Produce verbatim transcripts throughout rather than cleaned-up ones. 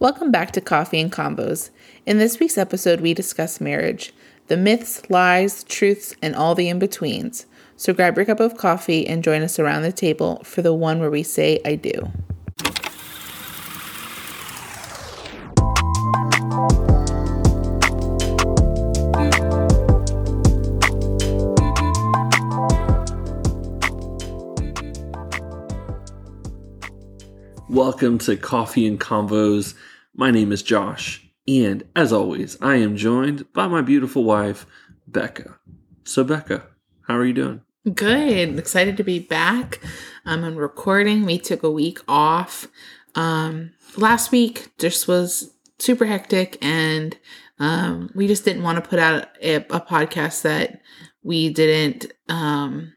Welcome back to Coffee and Convos. In this week's episode, we discuss marriage, the myths, lies, truths, and all the in-betweens. So grab your cup of coffee and join us around the table for the one where we say, I do. Welcome to Coffee and Convos. My name is Josh, and as always, I am joined by my beautiful wife, Becca. So, Becca, how are you doing? Good. Excited to be back. Um, I'm recording. We took a week off. Um, last week just was super hectic, and um, we just didn't want to put out a, a podcast that we didn't... Um,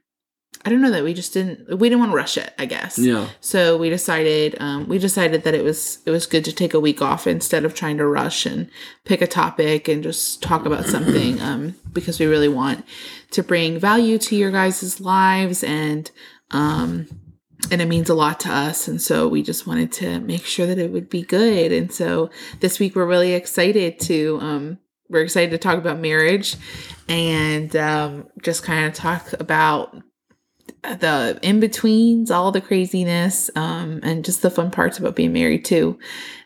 I don't know that we just didn't, we didn't want to rush it, I guess. Yeah. So we decided, um, we decided that it was, it was good to take a week off instead of trying to rush and pick a topic and just talk about something, um, because we really want to bring value to your guys' lives and, um, and it means a lot to us. And so we just wanted to make sure that it would be good. And so this week we're really excited to, um, we're excited to talk about marriage and, um, just kind of talk about the in-betweens, all the craziness, um, and just the fun parts about being married too.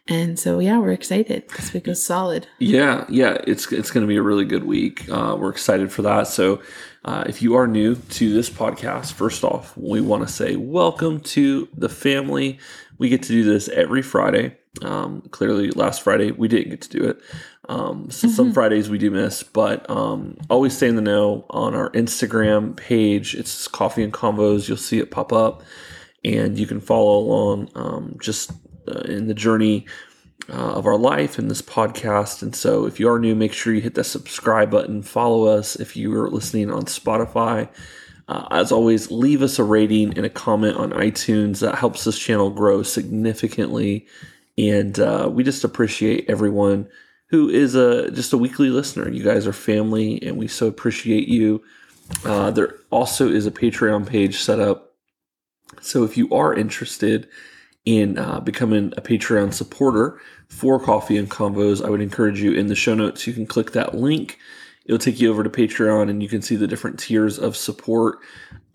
And so, yeah, we're excited. This week was solid. Yeah, yeah. It's it's going to be a really good week. Uh, we're excited for that. So uh, if you are new to this podcast, first off, we want to say welcome to the family. We get to do this every Friday. Um, clearly last Friday we didn't get to do it. Um, so mm-hmm. Some Fridays we do miss, but, um, always stay in the know on our Instagram page. It's Coffee and Convos. You'll see it pop up and you can follow along, um, just uh, in the journey, uh, of our life in this podcast. And so if you are new, make sure you hit that subscribe button, follow us. If you are listening on Spotify, Uh, as always, leave us a rating and a comment on iTunes. That helps this channel grow significantly. And uh, we just appreciate everyone who is a, just a weekly listener. You guys are family, and we so appreciate you. Uh, there also is a Patreon page set up. So if you are interested in uh, becoming a Patreon supporter for Coffee and Convos, I would encourage you in the show notes, you can click that link. It'll take you over to Patreon, and you can see the different tiers of support.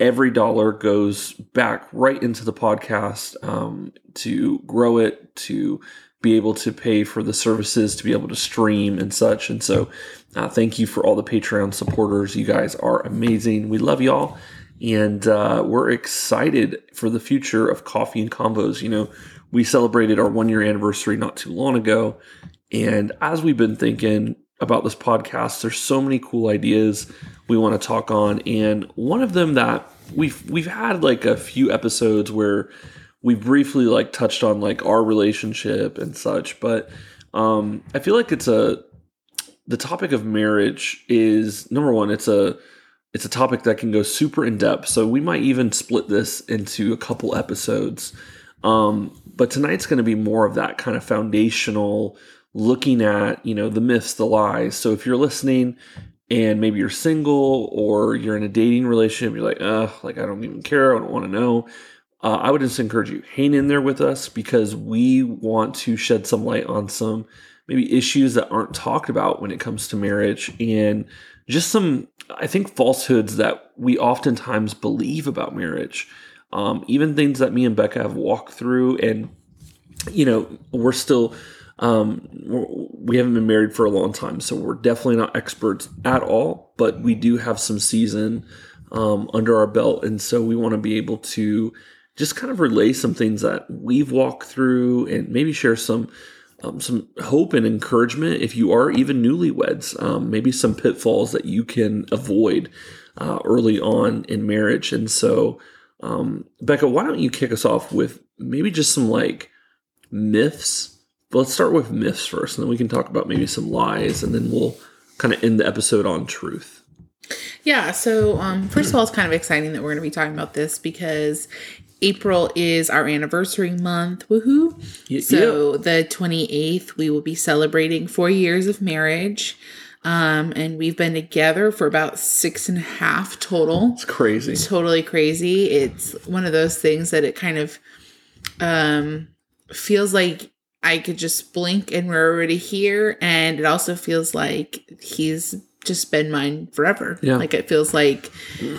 Every dollar goes back right into the podcast um, to grow it, to be able to pay for the services, to be able to stream and such. And so uh, thank you for all the Patreon supporters. You guys are amazing. We love y'all, and uh, we're excited for the future of Coffee and Convos. You know, we celebrated our one-year anniversary not too long ago, and as we've been thinking about this podcast, there's so many cool ideas we want to talk on, and one of them that we've we've had like a few episodes where we briefly like touched on like our relationship and such, but um, I feel like it's a the topic of marriage is number one. It's a it's a topic that can go super in depth, so we might even split this into a couple episodes. Um, but tonight's going to be more of that kind of foundational. Looking at, you know, the myths, the lies. So if you're listening and maybe you're single or you're in a dating relationship, you're like, uh, like, I don't even care. I don't want to know. Uh, I would just encourage you, hang in there with us because we want to shed some light on some maybe issues that aren't talked about when it comes to marriage and just some, I think, falsehoods that we oftentimes believe about marriage. Um, even things that me and Becca have walked through and, you know, we're still... Um, we haven't been married for a long time, so we're definitely not experts at all, but we do have some season, um, under our belt. And so we want to be able to just kind of relay some things that we've walked through and maybe share some, um, some hope and encouragement. If you are even newlyweds, um, maybe some pitfalls that you can avoid, uh, early on in marriage. And so, um, Becca, why don't you kick us off with maybe just some like myths. But let's start with myths first, and then we can talk about maybe some lies, and then we'll kind of end the episode on truth. Yeah, so um, first of all, it's kind of exciting that we're going to be talking about this because April is our anniversary month. Woohoo! Yeah, so yeah. The twenty-eighth, we will be celebrating four years of marriage. Um, and we've been together for about six and a half total. It's crazy. Totally crazy. It's one of those things that it kind of um, feels like I could just blink and we're already here. And it also feels like he's just been mine forever. Yeah. Like, it feels like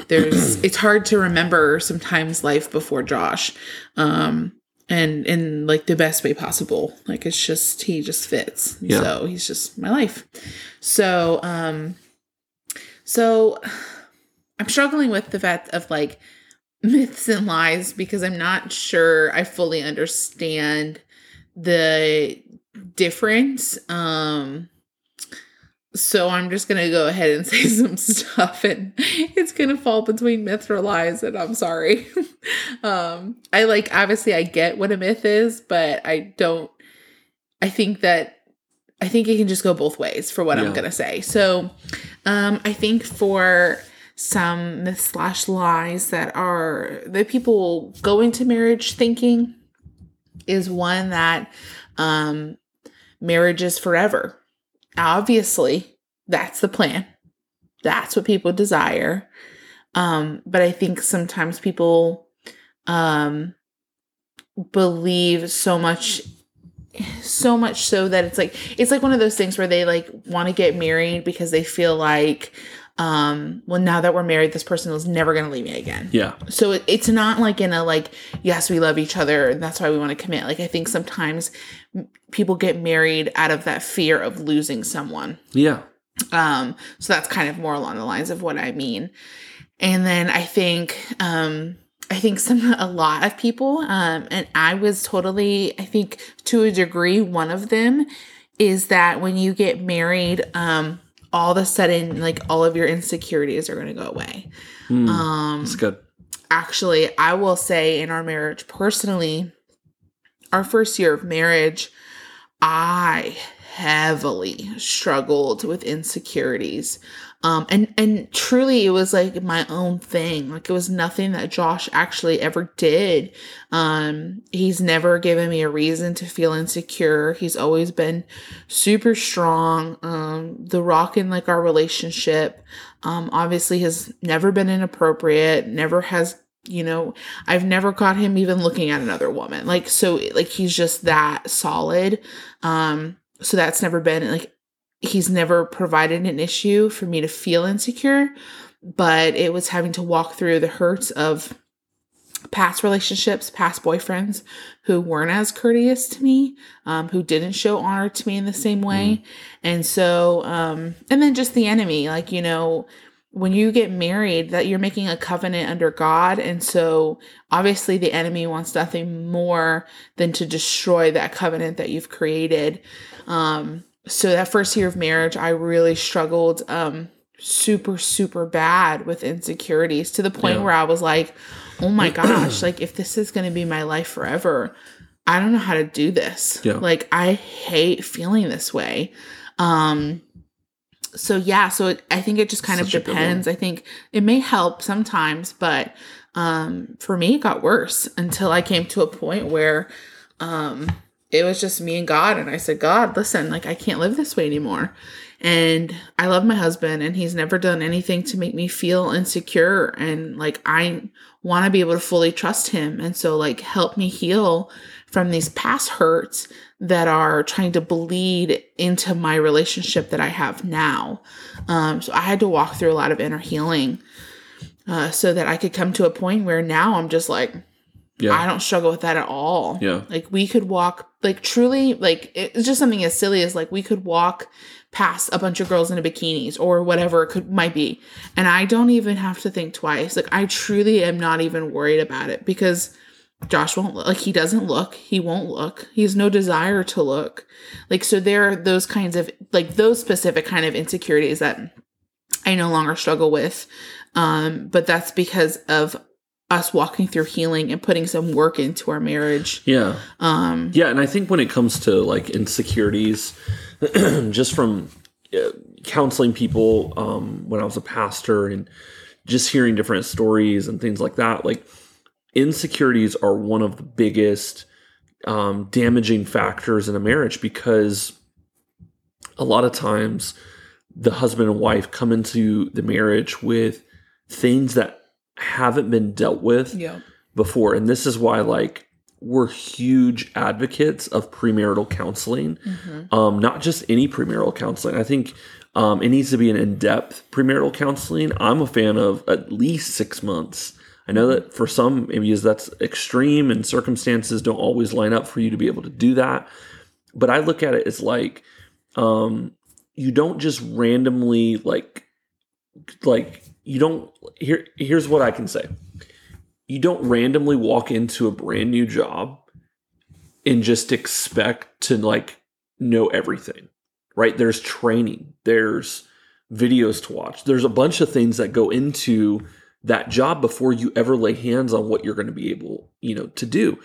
there's, it's hard to remember sometimes life before Josh. Um, and in like the best way possible. Like, it's just, he just fits. Yeah. So he's just my life. So, um, so I'm struggling with the fact of like myths and lies, because I'm not sure I fully understand the difference. Um, so I'm just going to go ahead and say some stuff, and it's going to fall between myths or lies, and I'm sorry. um, I like, obviously I get what a myth is, but I don't, I think that, I think it can just go both ways for what yeah. I'm going to say. So, um, I think for some myths slash lies that are, that people go into marriage thinking, is one that um, marriage is forever. Obviously, that's the plan. That's what people desire. Um, but I think sometimes people um, believe so much, so much so that it's like, it's like one of those things where they like want to get married because they feel like, Um, well, now that we're married, this person is never going to leave me again. Yeah. So it, it's not like in a, like, yes, we love each other, and that's why we want to commit. Like, I think sometimes m- people get married out of that fear of losing someone. Yeah. Um, so that's kind of more along the lines of what I mean. And then I think, um, I think some, a lot of people, um, and I was totally, I think to a degree, one of them, is that when you get married, um, all of a sudden, like, all of your insecurities are going to go away. Mm, um, that's good. Actually, I will say in our marriage, personally, our first year of marriage, I heavily struggled with insecurities. Um, and, and truly, it was, like, my own thing. Like, it was nothing that Josh actually ever did. Um, he's never given me a reason to feel insecure. He's always been super strong. Um, the rock in, like, our relationship, um, obviously has never been inappropriate, never has, you know, I've never caught him even looking at another woman. Like, so, like, he's just that solid. Um, so that's never been, like, he's never provided an issue for me to feel insecure, but it was having to walk through the hurts of past relationships, past boyfriends who weren't as courteous to me, um, who didn't show honor to me in the same way. Mm. And so, um, and then just the enemy, like, you know, when you get married, that you're making a covenant under God. And so obviously the enemy wants nothing more than to destroy that covenant that you've created. Um, So that first year of marriage, I really struggled um, super, super bad with insecurities, to the point yeah. where I was like, oh my gosh, like, if this is going to be my life forever, I don't know how to do this. Yeah. Like, I hate feeling this way. Um, so yeah, so it, I think it just kind Such of depends. I think it may help sometimes, but um, for me, it got worse until I came to a point where um, – it was just me and God. And I said, God, listen, like, I can't live this way anymore. And I love my husband, and he's never done anything to make me feel insecure. And, like, I want to be able to fully trust him. And so, like, help me heal from these past hurts that are trying to bleed into my relationship that I have now. Um, so I had to walk through a lot of inner healing uh, so that I could come to a point where now I'm just like, yeah. I don't struggle with that at all. Yeah. Like, we could walk, like, truly, like, it's just something as silly as, like, we could walk past a bunch of girls in a bikinis or whatever it could, might be. And I don't even have to think twice. Like, I truly am not even worried about it, because Josh won't look. Like, he doesn't look. He won't look. He has no desire to look. Like, so there are those kinds of, like, those specific kind of insecurities that I no longer struggle with. Um, but that's because of us walking through healing and putting some work into our marriage. Yeah. Um, yeah. And I think when it comes to, like, insecurities, just from uh, counseling people, um, when I was a pastor, and just hearing different stories and things like that, like, insecurities are one of the biggest um, damaging factors in a marriage, because a lot of times the husband and wife come into the marriage with things that haven't been dealt with yeah. before. And this is why, like, were huge advocates of premarital counseling, mm-hmm. um, not just any premarital counseling. I think um, it needs to be an in-depth premarital counseling. I'm a fan of at least six months. I know that for some, maybe that's extreme and circumstances don't always line up for you to be able to do that. But I look at it as like, um, you don't just randomly like, like you don't, here, here's what I can say. You don't randomly walk into a brand new job and just expect to like know everything, right? There's training, there's videos to watch. There's a bunch of things that go into that job before you ever lay hands on what you're going to be able, you know, to do.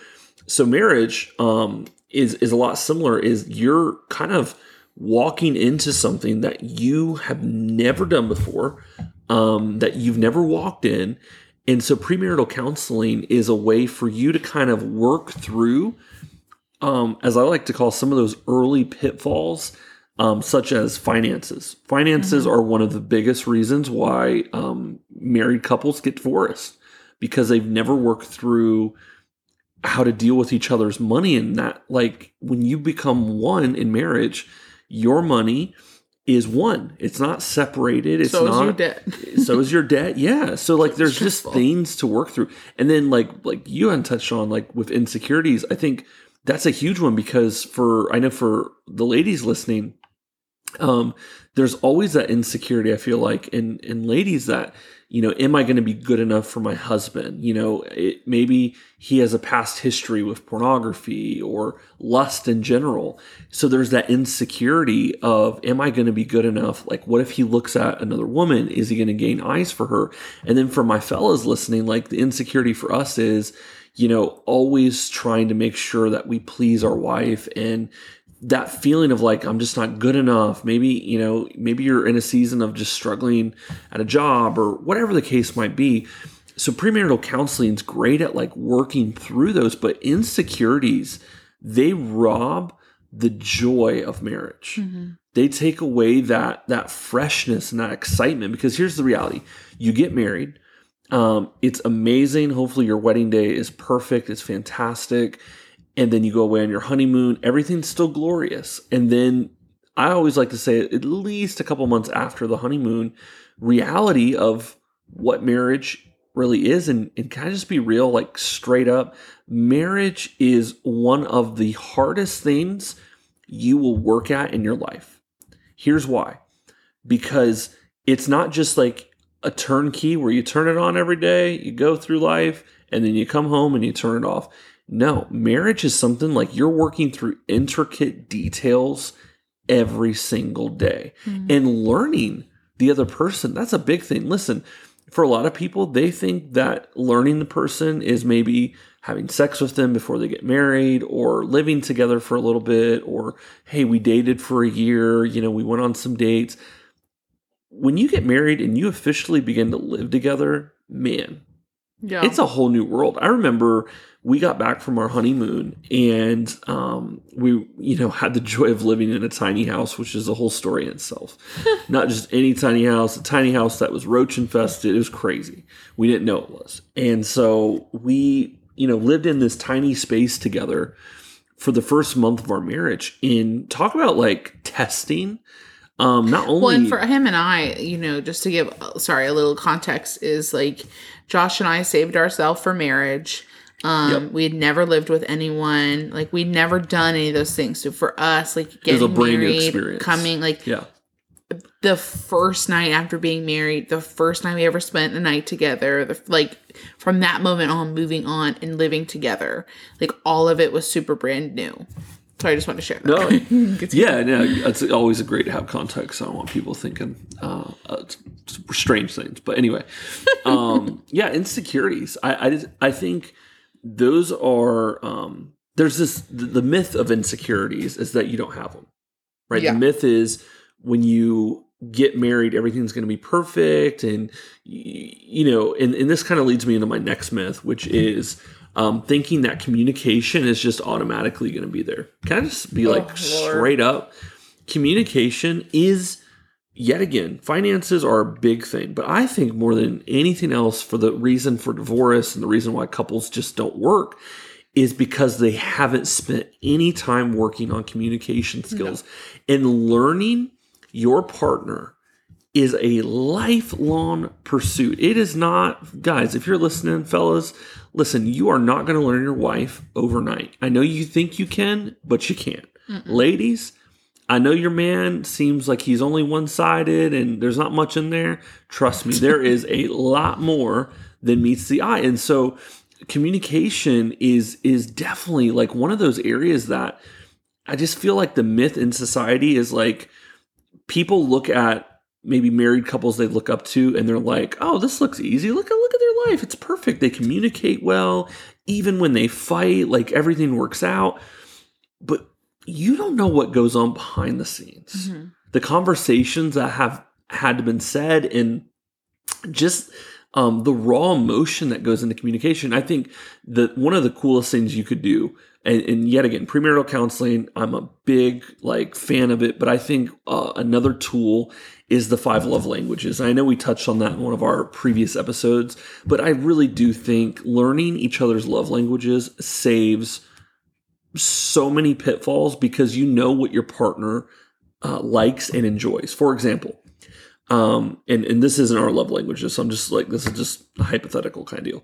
So marriage, um, is, is a lot similar. Is you're kind of walking into something that you have never done before, um, that you've never walked in. And so premarital counseling is a way for you to kind of work through, um, as I like to call, some of those early pitfalls, um, such as finances. Finances mm-hmm. are one of the biggest reasons why um, married couples get divorced, because they've never worked through how to deal with each other's money. And that, like, when you become one in marriage, your money is one. It's not separated. It's so not. So is your debt. So is your debt. Yeah. So like, there's stressful. Just things to work through. And then like, like you hadn't touched on, like with insecurities, I think that's a huge one, because for, I know for the ladies listening, um, there's always that insecurity. I feel like in, in ladies that, you know, am I going to be good enough for my husband? You know, it, maybe he has a past history with pornography or lust in general. So there's that insecurity of, am I going to be good enough? Like, what if he looks at another woman? Is he going to gain eyes for her? And then for my fellas listening, like the insecurity for us is, you know, always trying to make sure that we please our wife, and that feeling of like, I'm just not good enough. Maybe, you know, maybe you're in a season of just struggling at a job or whatever the case might be. So premarital counseling is great at like working through those, but insecurities, they rob the joy of marriage. Mm-hmm. They take away that, that freshness and that excitement, because here's the reality. You get married. Um, it's amazing. Hopefully your wedding day is perfect. It's fantastic. And then you go away on your honeymoon. Everything's still glorious. And then I always like to say, at least a couple months after the honeymoon, reality of what marriage really is. And, and can I just be real, like straight up? Marriage is one of the hardest things you will work at in your life. Here's why. Because it's not just like a turnkey where you turn it on every day, you go through life, and then you come home and you turn it off. No, marriage is something like you're working through intricate details every single day mm-hmm. and learning the other person. That's a big thing. Listen, for a lot of people, they think that learning the person is maybe having sex with them before they get married, or living together for a little bit, or, hey, we dated for a year, you know, we went on some dates. When you get married and you officially begin to live together, man, yeah. It's a whole new world. I remember we got back from our honeymoon, and um, we, you know, had the joy of living in a tiny house, which is a whole story in itself. Not just any tiny house, a tiny house that was roach infested. It was crazy. We didn't know it was. And so we, you know, lived in this tiny space together for the first month of our marriage. And talk about like testing. Um, not only well, and for him and I, you know, just to give, sorry, a little context is like Josh and I saved ourselves for marriage. Um, yep. We had never lived with anyone. Like we'd never done any of those things. So for us, like getting married, coming, like yeah. the first night after being married, the first night we ever spent a night together, the, like from that moment on, moving on and living together, like all of it was super brand new. So I just want to share that. No, yeah, no, it's always great to have context. I don't want people thinking uh, uh, strange things. But anyway, um, yeah, insecurities. I I, just, I think those are um, – there's this – the myth of insecurities is that you don't have them, right? Yeah. The myth is when you get married, everything's going to be perfect. And, you know, and, and this kind of leads me into my next myth, which is – Um, thinking that communication is just automatically going to be there. Can I just be oh, like Lord. Straight up? Communication is, yet again, finances are a big thing. But I think more than anything else, for the reason for divorce and the reason why couples just don't work is because they haven't spent any time working on communication skills. No. And learning your partner is a lifelong pursuit. It is not, guys, if you're listening, fellas, listen, you are not going to learn your wife overnight. I know you think you can, but you can't. Mm-mm. Ladies, I know your man seems like he's only one-sided and there's not much in there. Trust me, there is a lot more than meets the eye. And so communication is is definitely like one of those areas that I just feel like the myth in society is like people look at maybe married couples they look up to and they're like, oh, this looks easy. Look, look at their life. It's perfect. They communicate well. Even when they fight, like everything works out. But you don't know what goes on behind the scenes. Mm-hmm. The conversations that have had been said and just – Um, the raw emotion that goes into communication. I think that one of the coolest things you could do, and, and yet again, premarital counseling, I'm a big like fan of it, but I think uh, another tool is the five love languages. I know we touched on that in one of our previous episodes, but I really do think learning each other's love languages saves so many pitfalls because you know what your partner uh, likes and enjoys. For example, Um, and, and this isn't our love languages, so I'm just like, this is just a hypothetical kind of deal.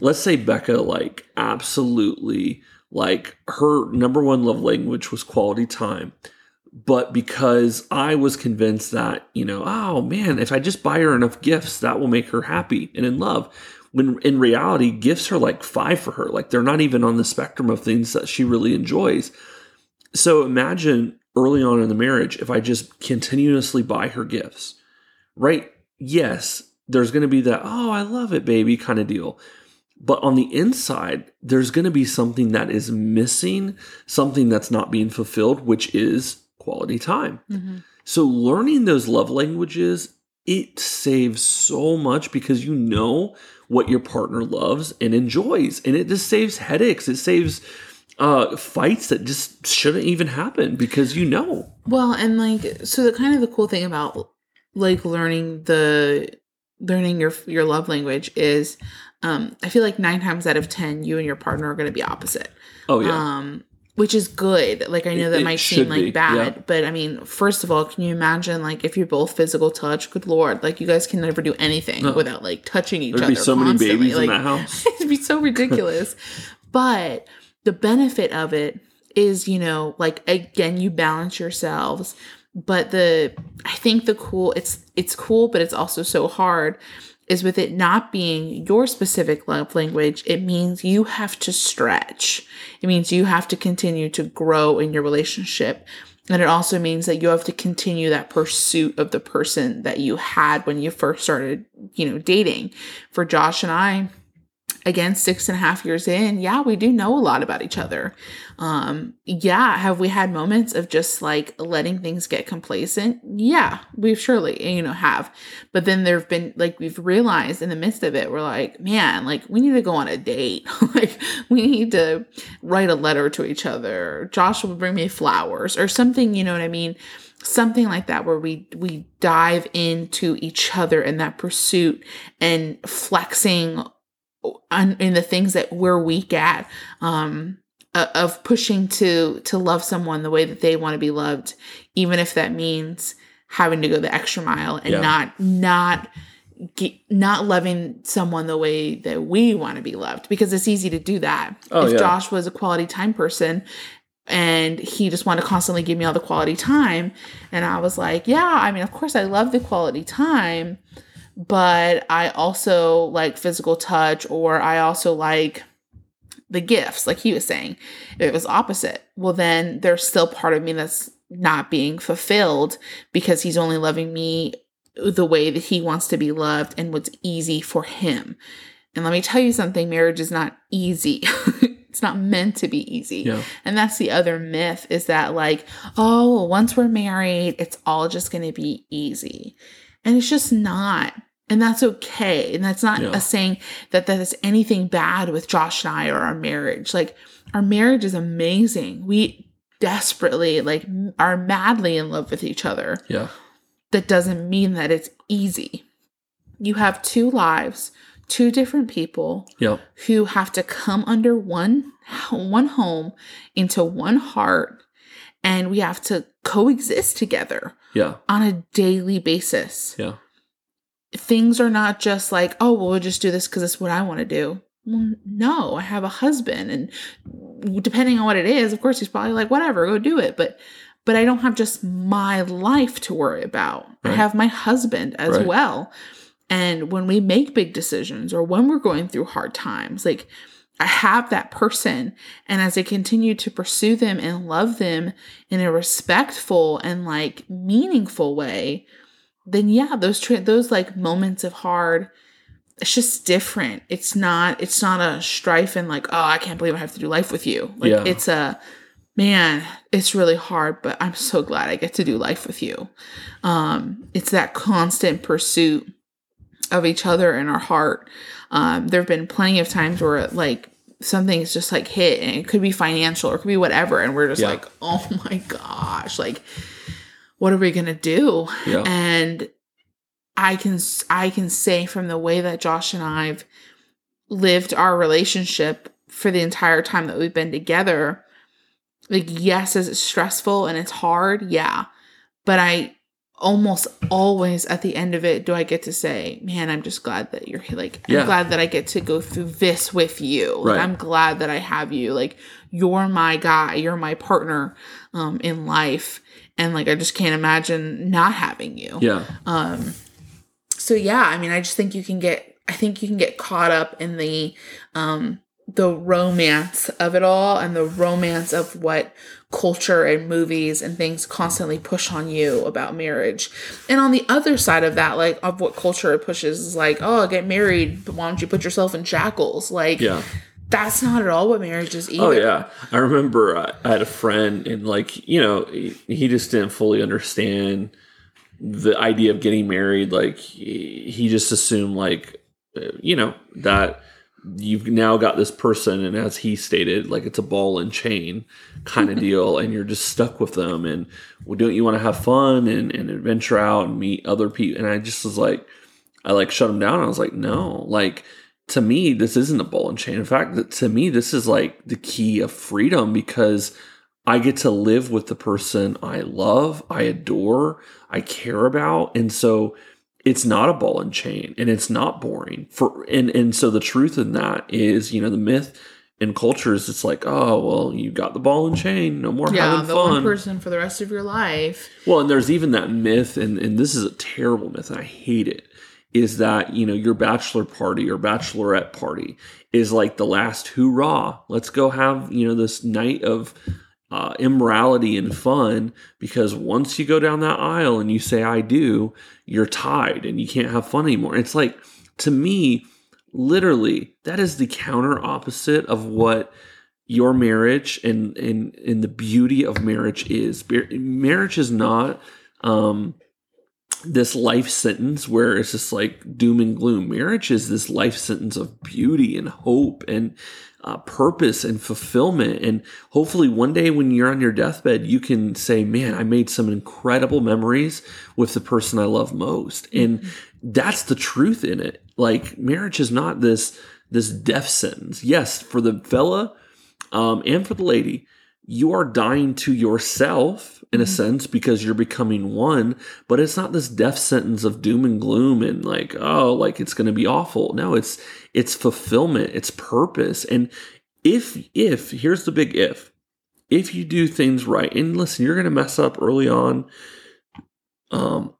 Let's say Becca, like, absolutely, like, her number one love language was quality time. But because I was convinced that, you know, oh, man, if I just buy her enough gifts, that will make her happy and in love. When in reality, gifts are like five for her. Like, they're not even on the spectrum of things that she really enjoys. So imagine early on in the marriage, if I just continuously buy her gifts. Right? Yes, there's going to be that, oh, I love it, baby, kind of deal. But on the inside, there's going to be something that is missing, something that's not being fulfilled, which is quality time. Mm-hmm. So learning those love languages, it saves so much because you know what your partner loves and enjoys. And it just saves headaches. It saves uh, fights that just shouldn't even happen because you know. Well, and like, so the kind of the cool thing about like learning the learning your your love language is, um, I feel like nine times out of ten, you and your partner are going to be opposite. Oh yeah, um, which is good. Like I know that it, it might seem like be. bad, yeah. But I mean, first of all, can you imagine like if you're both physical touch? Good lord, like you guys can never do anything no. without like touching each There'd other. There'd be so constantly. many babies like, in that house. It'd be so ridiculous. But the benefit of it is, you know, like again, you balance yourselves. But the, I think the cool, it's, it's cool, but it's also so hard is with it not being your specific love language. It means you have to stretch. It means you have to continue to grow in your relationship. And it also means that you have to continue that pursuit of the person that you had when you first started, you know, dating. For Josh and I, again, six and a half years in, yeah, we do know a lot about each other. Um, yeah, have we had moments of just like letting things get complacent? Yeah, we've surely, you know, have. But then there have been like, we've realized in the midst of it, we're like, man, like we need to go on a date. Like we need to write a letter to each other. Josh will bring me flowers or something, you know what I mean? Something like that where we we dive into each other in that pursuit and flexing in the things that we're weak at, um, of pushing to, to love someone the way that they want to be loved, even if that means having to go the extra mile and yeah. not, not, get, not loving someone the way that we want to be loved, because it's easy to do that. Oh, if yeah. Josh was a quality time person and he just wanted to constantly give me all the quality time. And I was like, yeah, I mean, of course I love the quality time, but I also like physical touch, or I also like the gifts, like he was saying. It was opposite. Well, then there's still part of me that's not being fulfilled because he's only loving me the way that he wants to be loved and what's easy for him. And let me tell you something, marriage is not easy. It's not meant to be easy. Yeah. And that's the other myth is that like, oh, once we're married, it's all just going to be easy. And it's just not. And that's okay. And that's not yeah. us saying that there's anything bad with Josh and I or our marriage. Like, our marriage is amazing. We desperately, like, are madly in love with each other. Yeah. That doesn't mean that it's easy. You have two lives, two different people yep. who have to come under one one home into one heart, and we have to coexist together yeah. on a daily basis. Yeah. Things are not just like, oh, well, we'll just do this because it's what I want to do. Well, no, I have a husband, and depending on what it is, of course, he's probably like, whatever, go do it. But but I don't have just my life to worry about. Right. I have my husband as right. well. And when we make big decisions or when we're going through hard times, like I have that person. And as I continue to pursue them and love them in a respectful and like meaningful way, then yeah, those tra- those like moments of hard, it's just different. It's not, it's not a strife and like, oh, I can't believe I have to do life with you. Like yeah. it's a, man, it's really hard, but I'm so glad I get to do life with you. Um, it's that constant pursuit of each other in our heart. Um, there've been plenty of times where like something's just like hit, and it could be financial or it could be whatever. And we're just yeah. like, oh my gosh, like, what are we going to do? Yeah. And I can, I can say from the way that Josh and I've lived our relationship for the entire time that we've been together, like, yes, is it stressful and it's hard? Yeah. But I almost always at the end of it, do I get to say, man, I'm just glad that you're here. Like, yeah. I'm glad that I get to go through this with you. Like, right. I'm glad that I have you. Like, you're my guy. You're my partner um, in life. And like, I just can't imagine not having you. Yeah. Um, so yeah, I mean, I just think you can get, I think you can get caught up in the, um, the romance of it all and the romance of what culture and movies and things constantly push on you about marriage. And on the other side of that, like of what culture pushes is like, oh, get married, but why don't you put yourself in shackles? Like, yeah. that's not at all what marriage is either. Oh, yeah. I remember I, I had a friend and, like, you know, he, he just didn't fully understand the idea of getting married. Like, he, he just assumed, like, you know, that you've now got this person, and as he stated, like, it's a ball and chain kind of deal, and you're just stuck with them. And, well, don't you want to have fun and, and adventure out and meet other people? And I just was like, I, like, shut him down. I was like, no, like, to me, this isn't a ball and chain. In fact, to me, this is like the key of freedom, because I get to live with the person I love, I adore, I care about. And so it's not a ball and chain, and it's not boring. For and, and so the truth in that is, you know, the myth in culture is it's like, oh, well, you got the ball and chain, no more yeah, having fun. Yeah, the one person for the rest of your life. Well, and there's even that myth, and, and this is a terrible myth, and I hate it, is that, you know, your bachelor party or bachelorette party is like the last hoorah. Let's go have, you know, this night of uh, immorality and fun, because once you go down that aisle and you say, I do, you're tied and you can't have fun anymore. It's like, to me, literally, that is the counter opposite of what your marriage and, and, and the beauty of marriage is. Marriage is not um, this life sentence where it's just like doom and gloom. Marriage is this life sentence of beauty and hope and uh, purpose and fulfillment. And hopefully one day when you're on your deathbed, you can say, man, I made some incredible memories with the person I love most. And that's the truth in it. Like, marriage is not this, this death sentence. Yes, for the fella, um, and for the lady, you are dying to yourself in a sense because you're becoming one, but it's not this death sentence of doom and gloom and like, oh, like it's going to be awful. No, it's, it's fulfillment, it's purpose. And if, if here's the big, if, if you do things right, and listen, you're going to mess up early on. Um,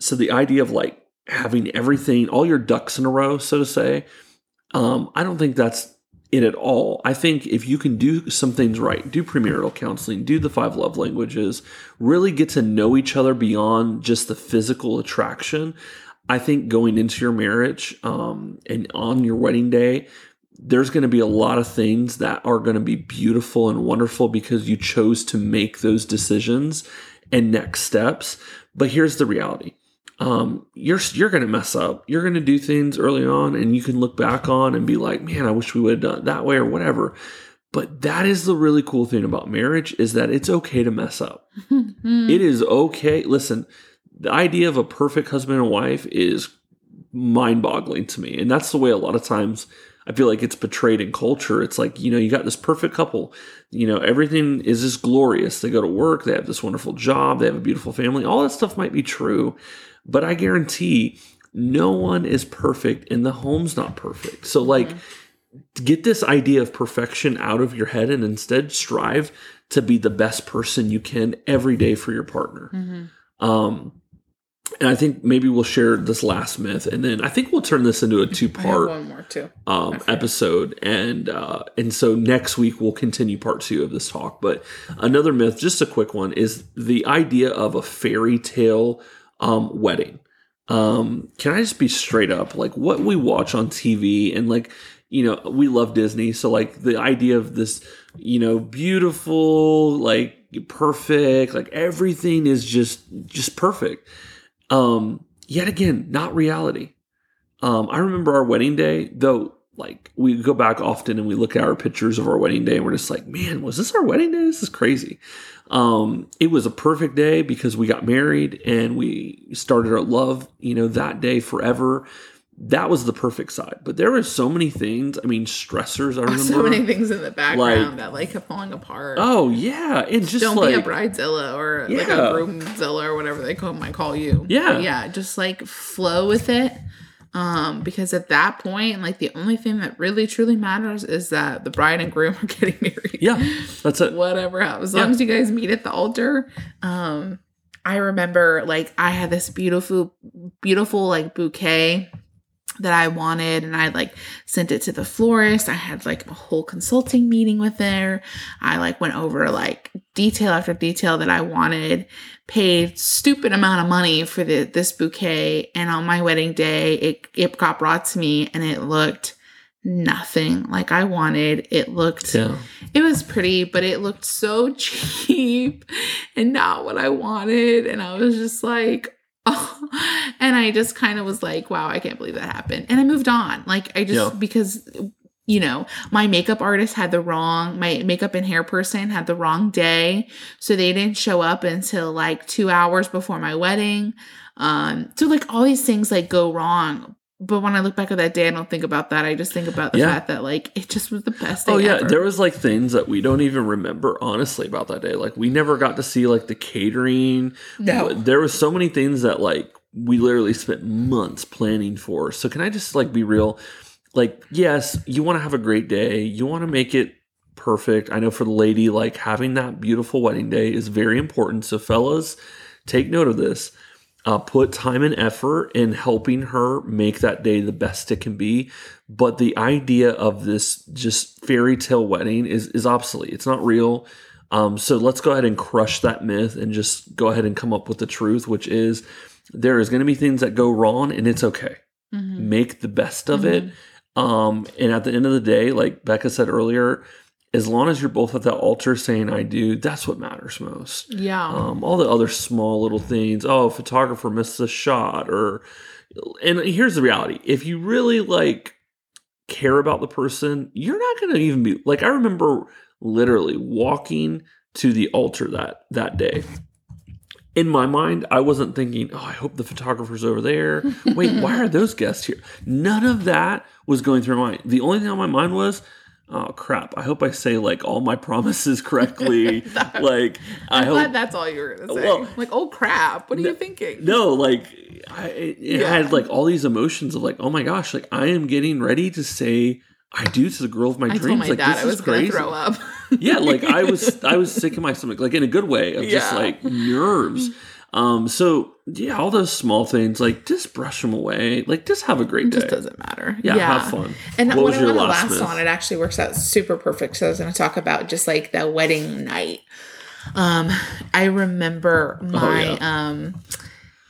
so the idea of like having everything, all your ducks in a row, so to say, um, I don't think that's it at all. I think if you can do some things right, do premarital counseling, do the five love languages, really get to know each other beyond just the physical attraction, I think going into your marriage um, and on your wedding day, there's going to be a lot of things that are going to be beautiful and wonderful because you chose to make those decisions and next steps. But here's the reality. Um, you're, you're going to mess up. You're going to do things early on, and you can look back on and be like, man, I wish we would have done it that way or whatever. But that is the really cool thing about marriage, is that it's okay to mess up. It is okay. Listen, the idea of a perfect husband and wife is mind-boggling to me. And that's the way a lot of times I feel like it's portrayed in culture. It's like, you know, you got this perfect couple. You know, everything is just glorious. They go to work. They have this wonderful job. They have a beautiful family. All that stuff might be true. But I guarantee no one is perfect and the home's not perfect. So, like, mm-hmm. get this idea of perfection out of your head and instead strive to be the best person you can every day for your partner. Mm-hmm. Um, and I think maybe we'll share this last myth, and then I think we'll turn this into a two-part one more too. Um, okay. episode. And uh, and so next week we'll continue part two of this talk. But another myth, just a quick one, is the idea of a fairy tale um, wedding. Um, can I just be straight up? Like, what we watch on T V and, like, you know, we love Disney. So, like, the idea of this, you know, beautiful, like, perfect, like, everything is just just perfect. Um, yet again, not reality. Um, I remember our wedding day, though, like, we go back often and we look at our pictures of our wedding day and we're just like, man, was this our wedding day? This is crazy. Um, it was a perfect day because we got married and we started our love, you know, that day forever. That was the perfect side. But there were so many things. I mean, stressors. I remember. So many things in the background like, that, like, kept falling apart. Oh, yeah. It's just don't like. Don't be a bridezilla or, yeah. like, a groomzilla or whatever they call them. I call you. Yeah. But yeah. Just, like, flow with it. Um, because at that point, like, the only thing that really, truly matters is that the bride and groom are getting married. Yeah. That's it. Whatever happens. As yeah. long as you guys meet at the altar. Um, I remember, like, I had this beautiful, beautiful, like, bouquet that I wanted, and I like sent it to the florist. I had like a whole consulting meeting with her. I like went over like detail after detail that I wanted, paid stupid amount of money for the this bouquet, and on my wedding day it, it got brought to me and it looked nothing like I wanted. It looked, yeah. it was pretty, but it looked so cheap and not what I wanted. And I was just like, oh. And I just kind of was like, wow, I can't believe that happened. And I moved on. Like, I just, yeah. because, you know, my makeup artist had the wrong, my makeup and hair person had the wrong day. So they didn't show up until like two hours before my wedding. Um, so like all these things like go wrong. But when I look back at that day, I don't think about that. I just think about the yeah. fact that, like, it just was the best day ever. Oh, yeah. Ever. There was, like, things that we don't even remember, honestly, about that day. Like, we never got to see, like, the catering. No. There was so many things that, like, we literally spent months planning for. So can I just, like, be real? Like, yes, you want to have a great day. You want to make it perfect. I know for the lady, like, having that beautiful wedding day is very important. So, fellas, take note of this. Uh, put time and effort in helping her make that day the best it can be. But the idea of this just fairy tale wedding is, is obsolete. It's not real. Um, so let's go ahead and crush that myth and just go ahead and come up with the truth, which is there is going to be things that go wrong and it's okay. Mm-hmm. Make the best of mm-hmm. it. Um, and at the end of the day, like Becca said earlier, as long as you're both at the altar saying, I do, that's what matters most. Yeah. Um, all the other small little things. Oh, photographer missed a shot. Or, and here's the reality. If you really, like, care about the person, you're not going to even be, like, I remember literally walking to the altar that, that day. In my mind, I wasn't thinking, oh, I hope the photographer's over there. Wait, why are those guests here? None of that was going through my mind. The only thing on my mind was, oh, crap. I hope I say, like, all my promises correctly. Like, I I'm hope, glad that's all you were going to say. Well, like, oh, crap. What are no, you thinking? No, like, I it yeah. had, like, all these emotions of, like, oh, my gosh. Like, I am getting ready to say I do to the girl of my I dreams. Told my like, dad this I was going to throw up. Yeah, like, I was I was sick in my stomach. Like, in a good way of yeah. just, like, nerves. Um, so, yeah, all those small things, like, just brush them away. Like, just have a great day. It just doesn't matter. Yeah, yeah. Have fun. And what was I your last, last one? It actually works out super perfect. So I was going to talk about just, like, the wedding night. Um, I remember my, oh, yeah. um,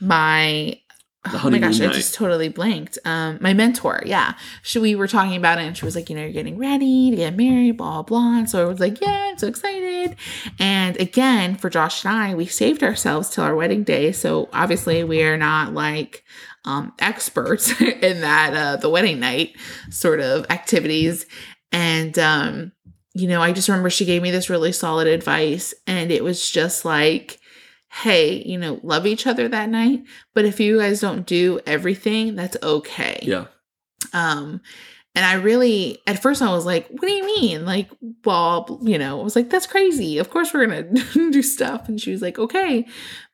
my, oh my gosh, night. I just totally blanked. Um, my mentor. Yeah. She, we were talking about it and she was like, you know, you're getting ready to get married, blah, blah. And so I was like, yeah, I'm so excited. And again, for Josh and I, we saved ourselves till our wedding day. So obviously we are not like um, experts in that, uh, the wedding night sort of activities. And, um, you know, I just remember she gave me this really solid advice and it was just like, hey, you know, love each other that night. But if you guys don't do everything, that's okay. Yeah. Um, and I really, at first I was like, what do you mean? Like, well, you know, I was like, that's crazy. Of course we're going to do stuff. And she was like, okay,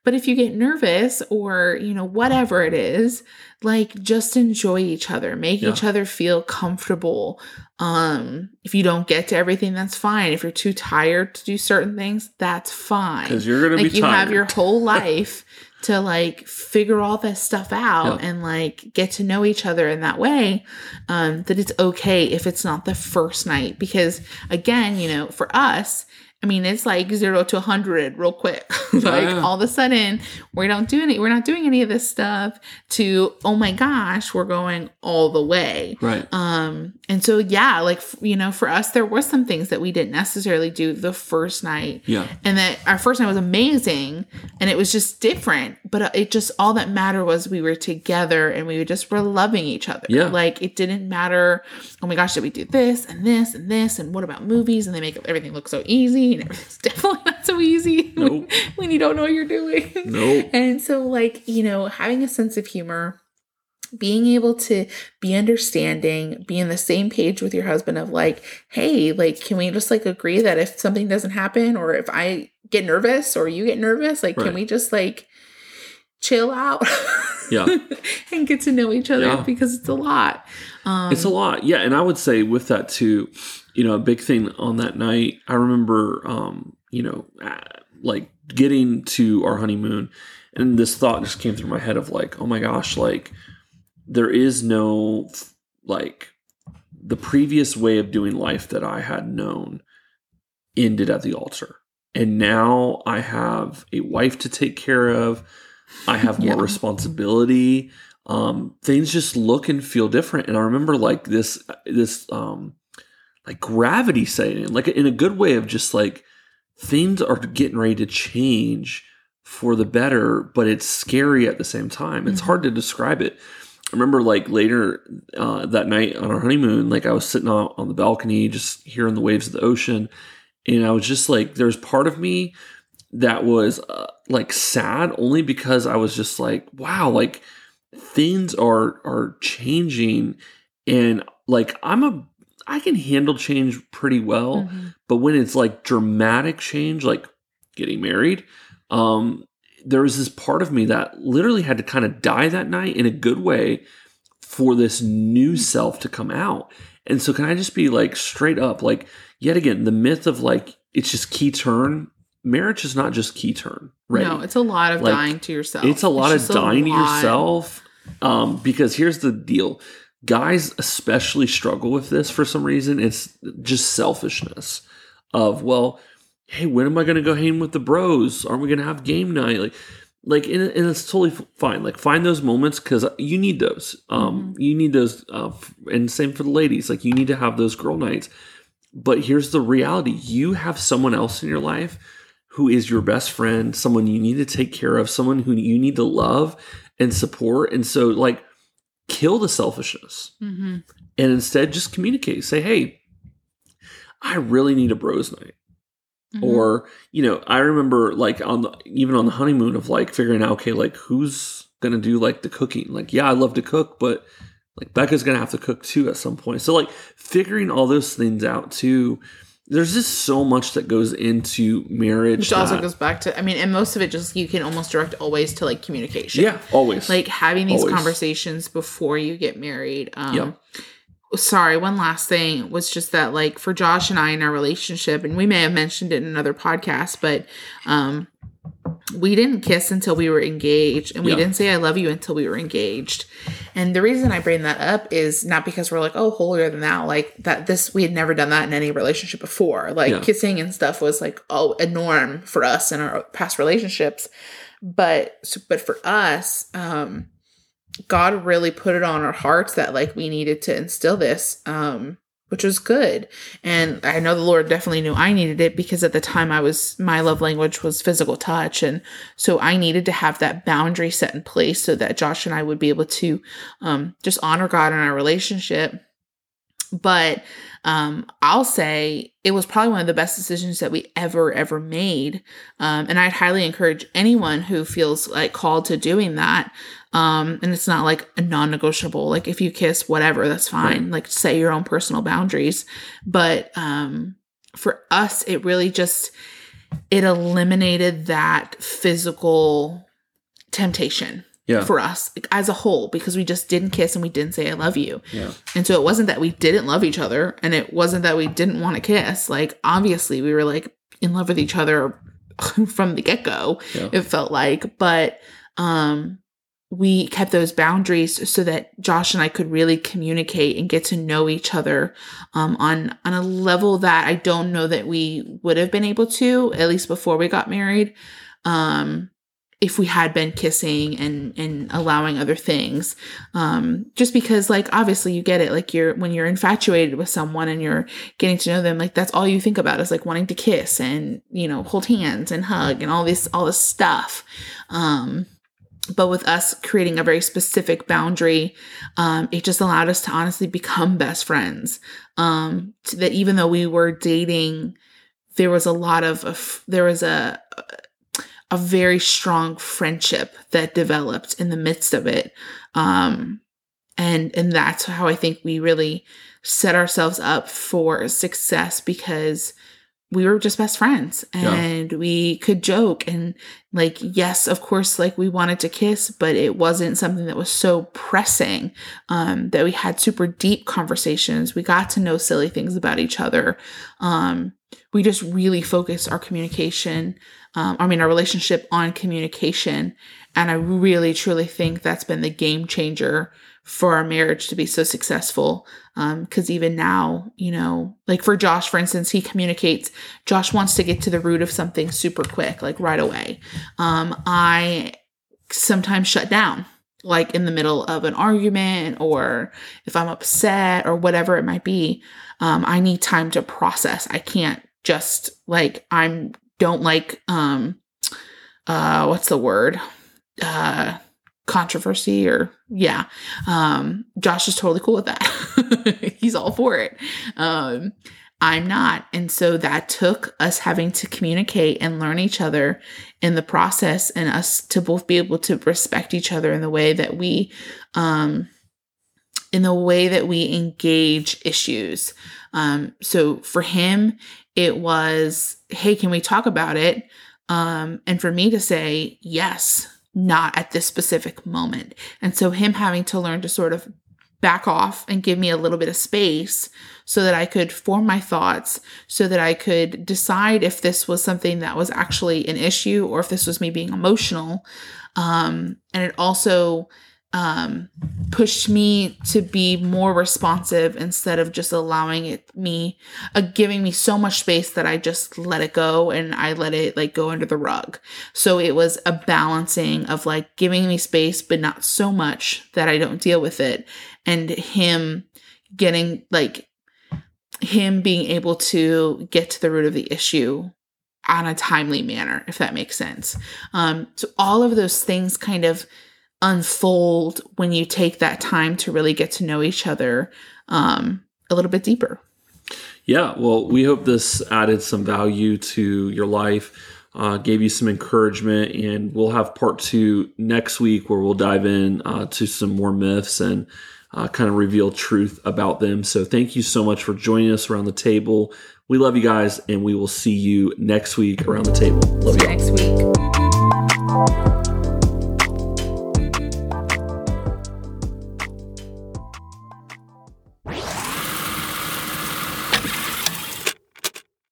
but if you get nervous or, you know, whatever it is, like just enjoy each other, make yeah. each other feel comfortable. Um, if you don't get to everything, that's fine. If you're too tired to do certain things, that's fine. 'Cause you're going to be tired. You have your whole life to like figure all this stuff out yeah. and like get to know each other in that way, um, that it's okay if it's not the first night. Because again, you know, for us, I mean, it's like zero to a hundred real quick. Like yeah. all of a sudden we don't do any, we're not doing any of this stuff to, oh my gosh, we're going all the way. Right. Um, and so, yeah, like, you know, for us, there were some things that we didn't necessarily do the first night. Yeah. And that our first night was amazing and it was just different, but it just, all that mattered was we were together and we were just, were loving each other. Yeah. Like it didn't matter. Oh my gosh, did we do this and this and this? And what about movies? And they make everything look so easy. You know, it's definitely not so easy nope. when, when you don't know what you're doing. Nope. And so, like, you know, having a sense of humor, being able to be understanding, be on the same page with your husband of like, hey, like, can we just like agree that if something doesn't happen or if I get nervous or you get nervous, like, right. can we just like chill out yeah, and get to know each other yeah. because it's a lot. Um, it's a lot. Yeah. And I would say with that too, you know, a big thing on that night, I remember, um, you know, like getting to our honeymoon and this thought just came through my head of like, oh my gosh, like there is no, like the previous way of doing life that I had known ended at the altar. And now I have a wife to take care of. I have more yeah. responsibility. Um, things just look and feel different. And I remember like this, this, um, like gravity saying, like in a good way of just like things are getting ready to change for the better, but it's scary at the same time. It's mm-hmm. hard to describe it. I remember like later uh, that night on our honeymoon, like I was sitting out on the balcony, just hearing the waves of the ocean. And I was just like, there's part of me that was uh, like sad only because I was just like, wow, like things are, are changing. And like, I'm a, I can handle change pretty well, mm-hmm. but when it's like dramatic change, like getting married, um, there was this part of me that literally had to kind of die that night in a good way for this new self to come out. And so can I just be like straight up, like yet again, the myth of like, it's just key turn. Marriage is not just key turn, right? No, it's a lot of like, dying to yourself. It's a lot it's of dying lot. to yourself. Um, because here's the deal. Guys especially struggle with this for some reason. It's just selfishness of, well, hey, when am I going to go hang with the bros? Aren't we going to have game night? Like, like, and, and it's totally fine. Like, find those moments because you need those. Um, mm-hmm. You need those. Uh, and same for the ladies. Like, you need to have those girl nights. But here's the reality. You have someone else in your life who is your best friend, someone you need to take care of, someone who you need to love and support. And so, like, kill the selfishness mm-hmm. and instead just communicate. Say, hey, I really need a bros night. Mm-hmm. Or, you know, I remember like on the, even on the honeymoon of like figuring out, okay, like who's going to do like the cooking? Like, yeah, I love to cook, but like Becca's going to have to cook too at some point. So like figuring all those things out too. There's just so much that goes into marriage. Which also goes back to, I mean, and most of it just, you can almost direct always to like communication. Yeah, always. Like having these always. conversations before you get married. Um, yep. Sorry, one last thing was just that like for Josh and I in our relationship, and we may have mentioned it in another podcast, but um, we didn't kiss until we were engaged. And yeah. we didn't say I love you until we were engaged. And the reason I bring that up is not because we're like, oh, holier than thou, like that this, we had never done that in any relationship before. Like yeah. kissing and stuff was like, oh, a norm for us in our past relationships. But, but for us, um, God really put it on our hearts that like we needed to instill this, um, which was good. And I know the Lord definitely knew I needed it because at the time I was, my love language was physical touch. And so I needed to have that boundary set in place so that Josh and I would be able to um, just honor God in our relationship But um, I'll say it was probably one of the best decisions that we ever, ever made. Um, and I'd highly encourage anyone who feels like called to doing that. Um, and it's not like a non-negotiable, like if you kiss, whatever, that's fine. Right. Like set your own personal boundaries. But um, for us, it really just, it eliminated that physical temptation. Yeah. For us as a whole, because we just didn't kiss and we didn't say I love you. Yeah. And so it wasn't that we didn't love each other, and it wasn't that we didn't want to kiss. Like, obviously we were like in love with each other from the get-go. Yeah. It felt like, but um, we kept those boundaries so that Josh and I could really communicate and get to know each other um, on, on a level that I don't know that we would have been able to, at least before we got married. Um, if we had been kissing and, and allowing other things, um, just because like, obviously you get it. Like you're, when you're infatuated with someone and you're getting to know them, like that's all you think about is like wanting to kiss and, you know, hold hands and hug and all this, all this stuff. Um, but with us creating a very specific boundary, um, it just allowed us to honestly become best friends. Um, so that even though we were dating, there was a lot of, of there was a, a very strong friendship that developed in the midst of it. Um, and, and that's how I think we really set ourselves up for success, because we were just best friends and yeah. we could joke and like, yes, of course, like we wanted to kiss, but it wasn't something that was so pressing, um, that we had super deep conversations. We got to know silly things about each other. Um, we just really focused our communication, um, I mean, our relationship on communication. And I really, truly think that's been the game changer for our marriage to be so successful. Um, 'cause even now, you know, like for Josh, for instance, he communicates, Josh wants to get to the root of something super quick, like right away. Um, I sometimes shut down, like in the middle of an argument or if I'm upset or whatever it might be. Um, I need time to process. I can't just like, I'm don't like, um, uh, what's the word? Uh, controversy or yeah. Um, Josh is totally cool with that. He's all for it. Um, I'm not. And so that took us having to communicate and learn each other in the process, and us to both be able to respect each other in the way that we, um, in the way that we engage issues. Um, so for him, it was, hey, can we talk about it? Um, and for me to say, yes, not at this specific moment. And so him having to learn to sort of back off and give me a little bit of space so that I could form my thoughts, so that I could decide if this was something that was actually an issue or if this was me being emotional. Um, and it also um, pushed me to be more responsive instead of just allowing it me, uh, giving me so much space that I just let it go and I let it like go under the rug. So it was a balancing of like giving me space, but not so much that I don't deal with it. And him getting like him being able to get to the root of the issue on a timely manner, if that makes sense. Um, so all of those things kind of unfold when you take that time to really get to know each other um, a little bit deeper. Yeah. Well, we hope this added some value to your life, uh, gave you some encouragement, and we'll have part two next week where we'll dive in uh, to some more myths and uh, kind of reveal truth about them. So thank you so much for joining us around the table. We love you guys, and we will see you next week around the table. Love you. Next week.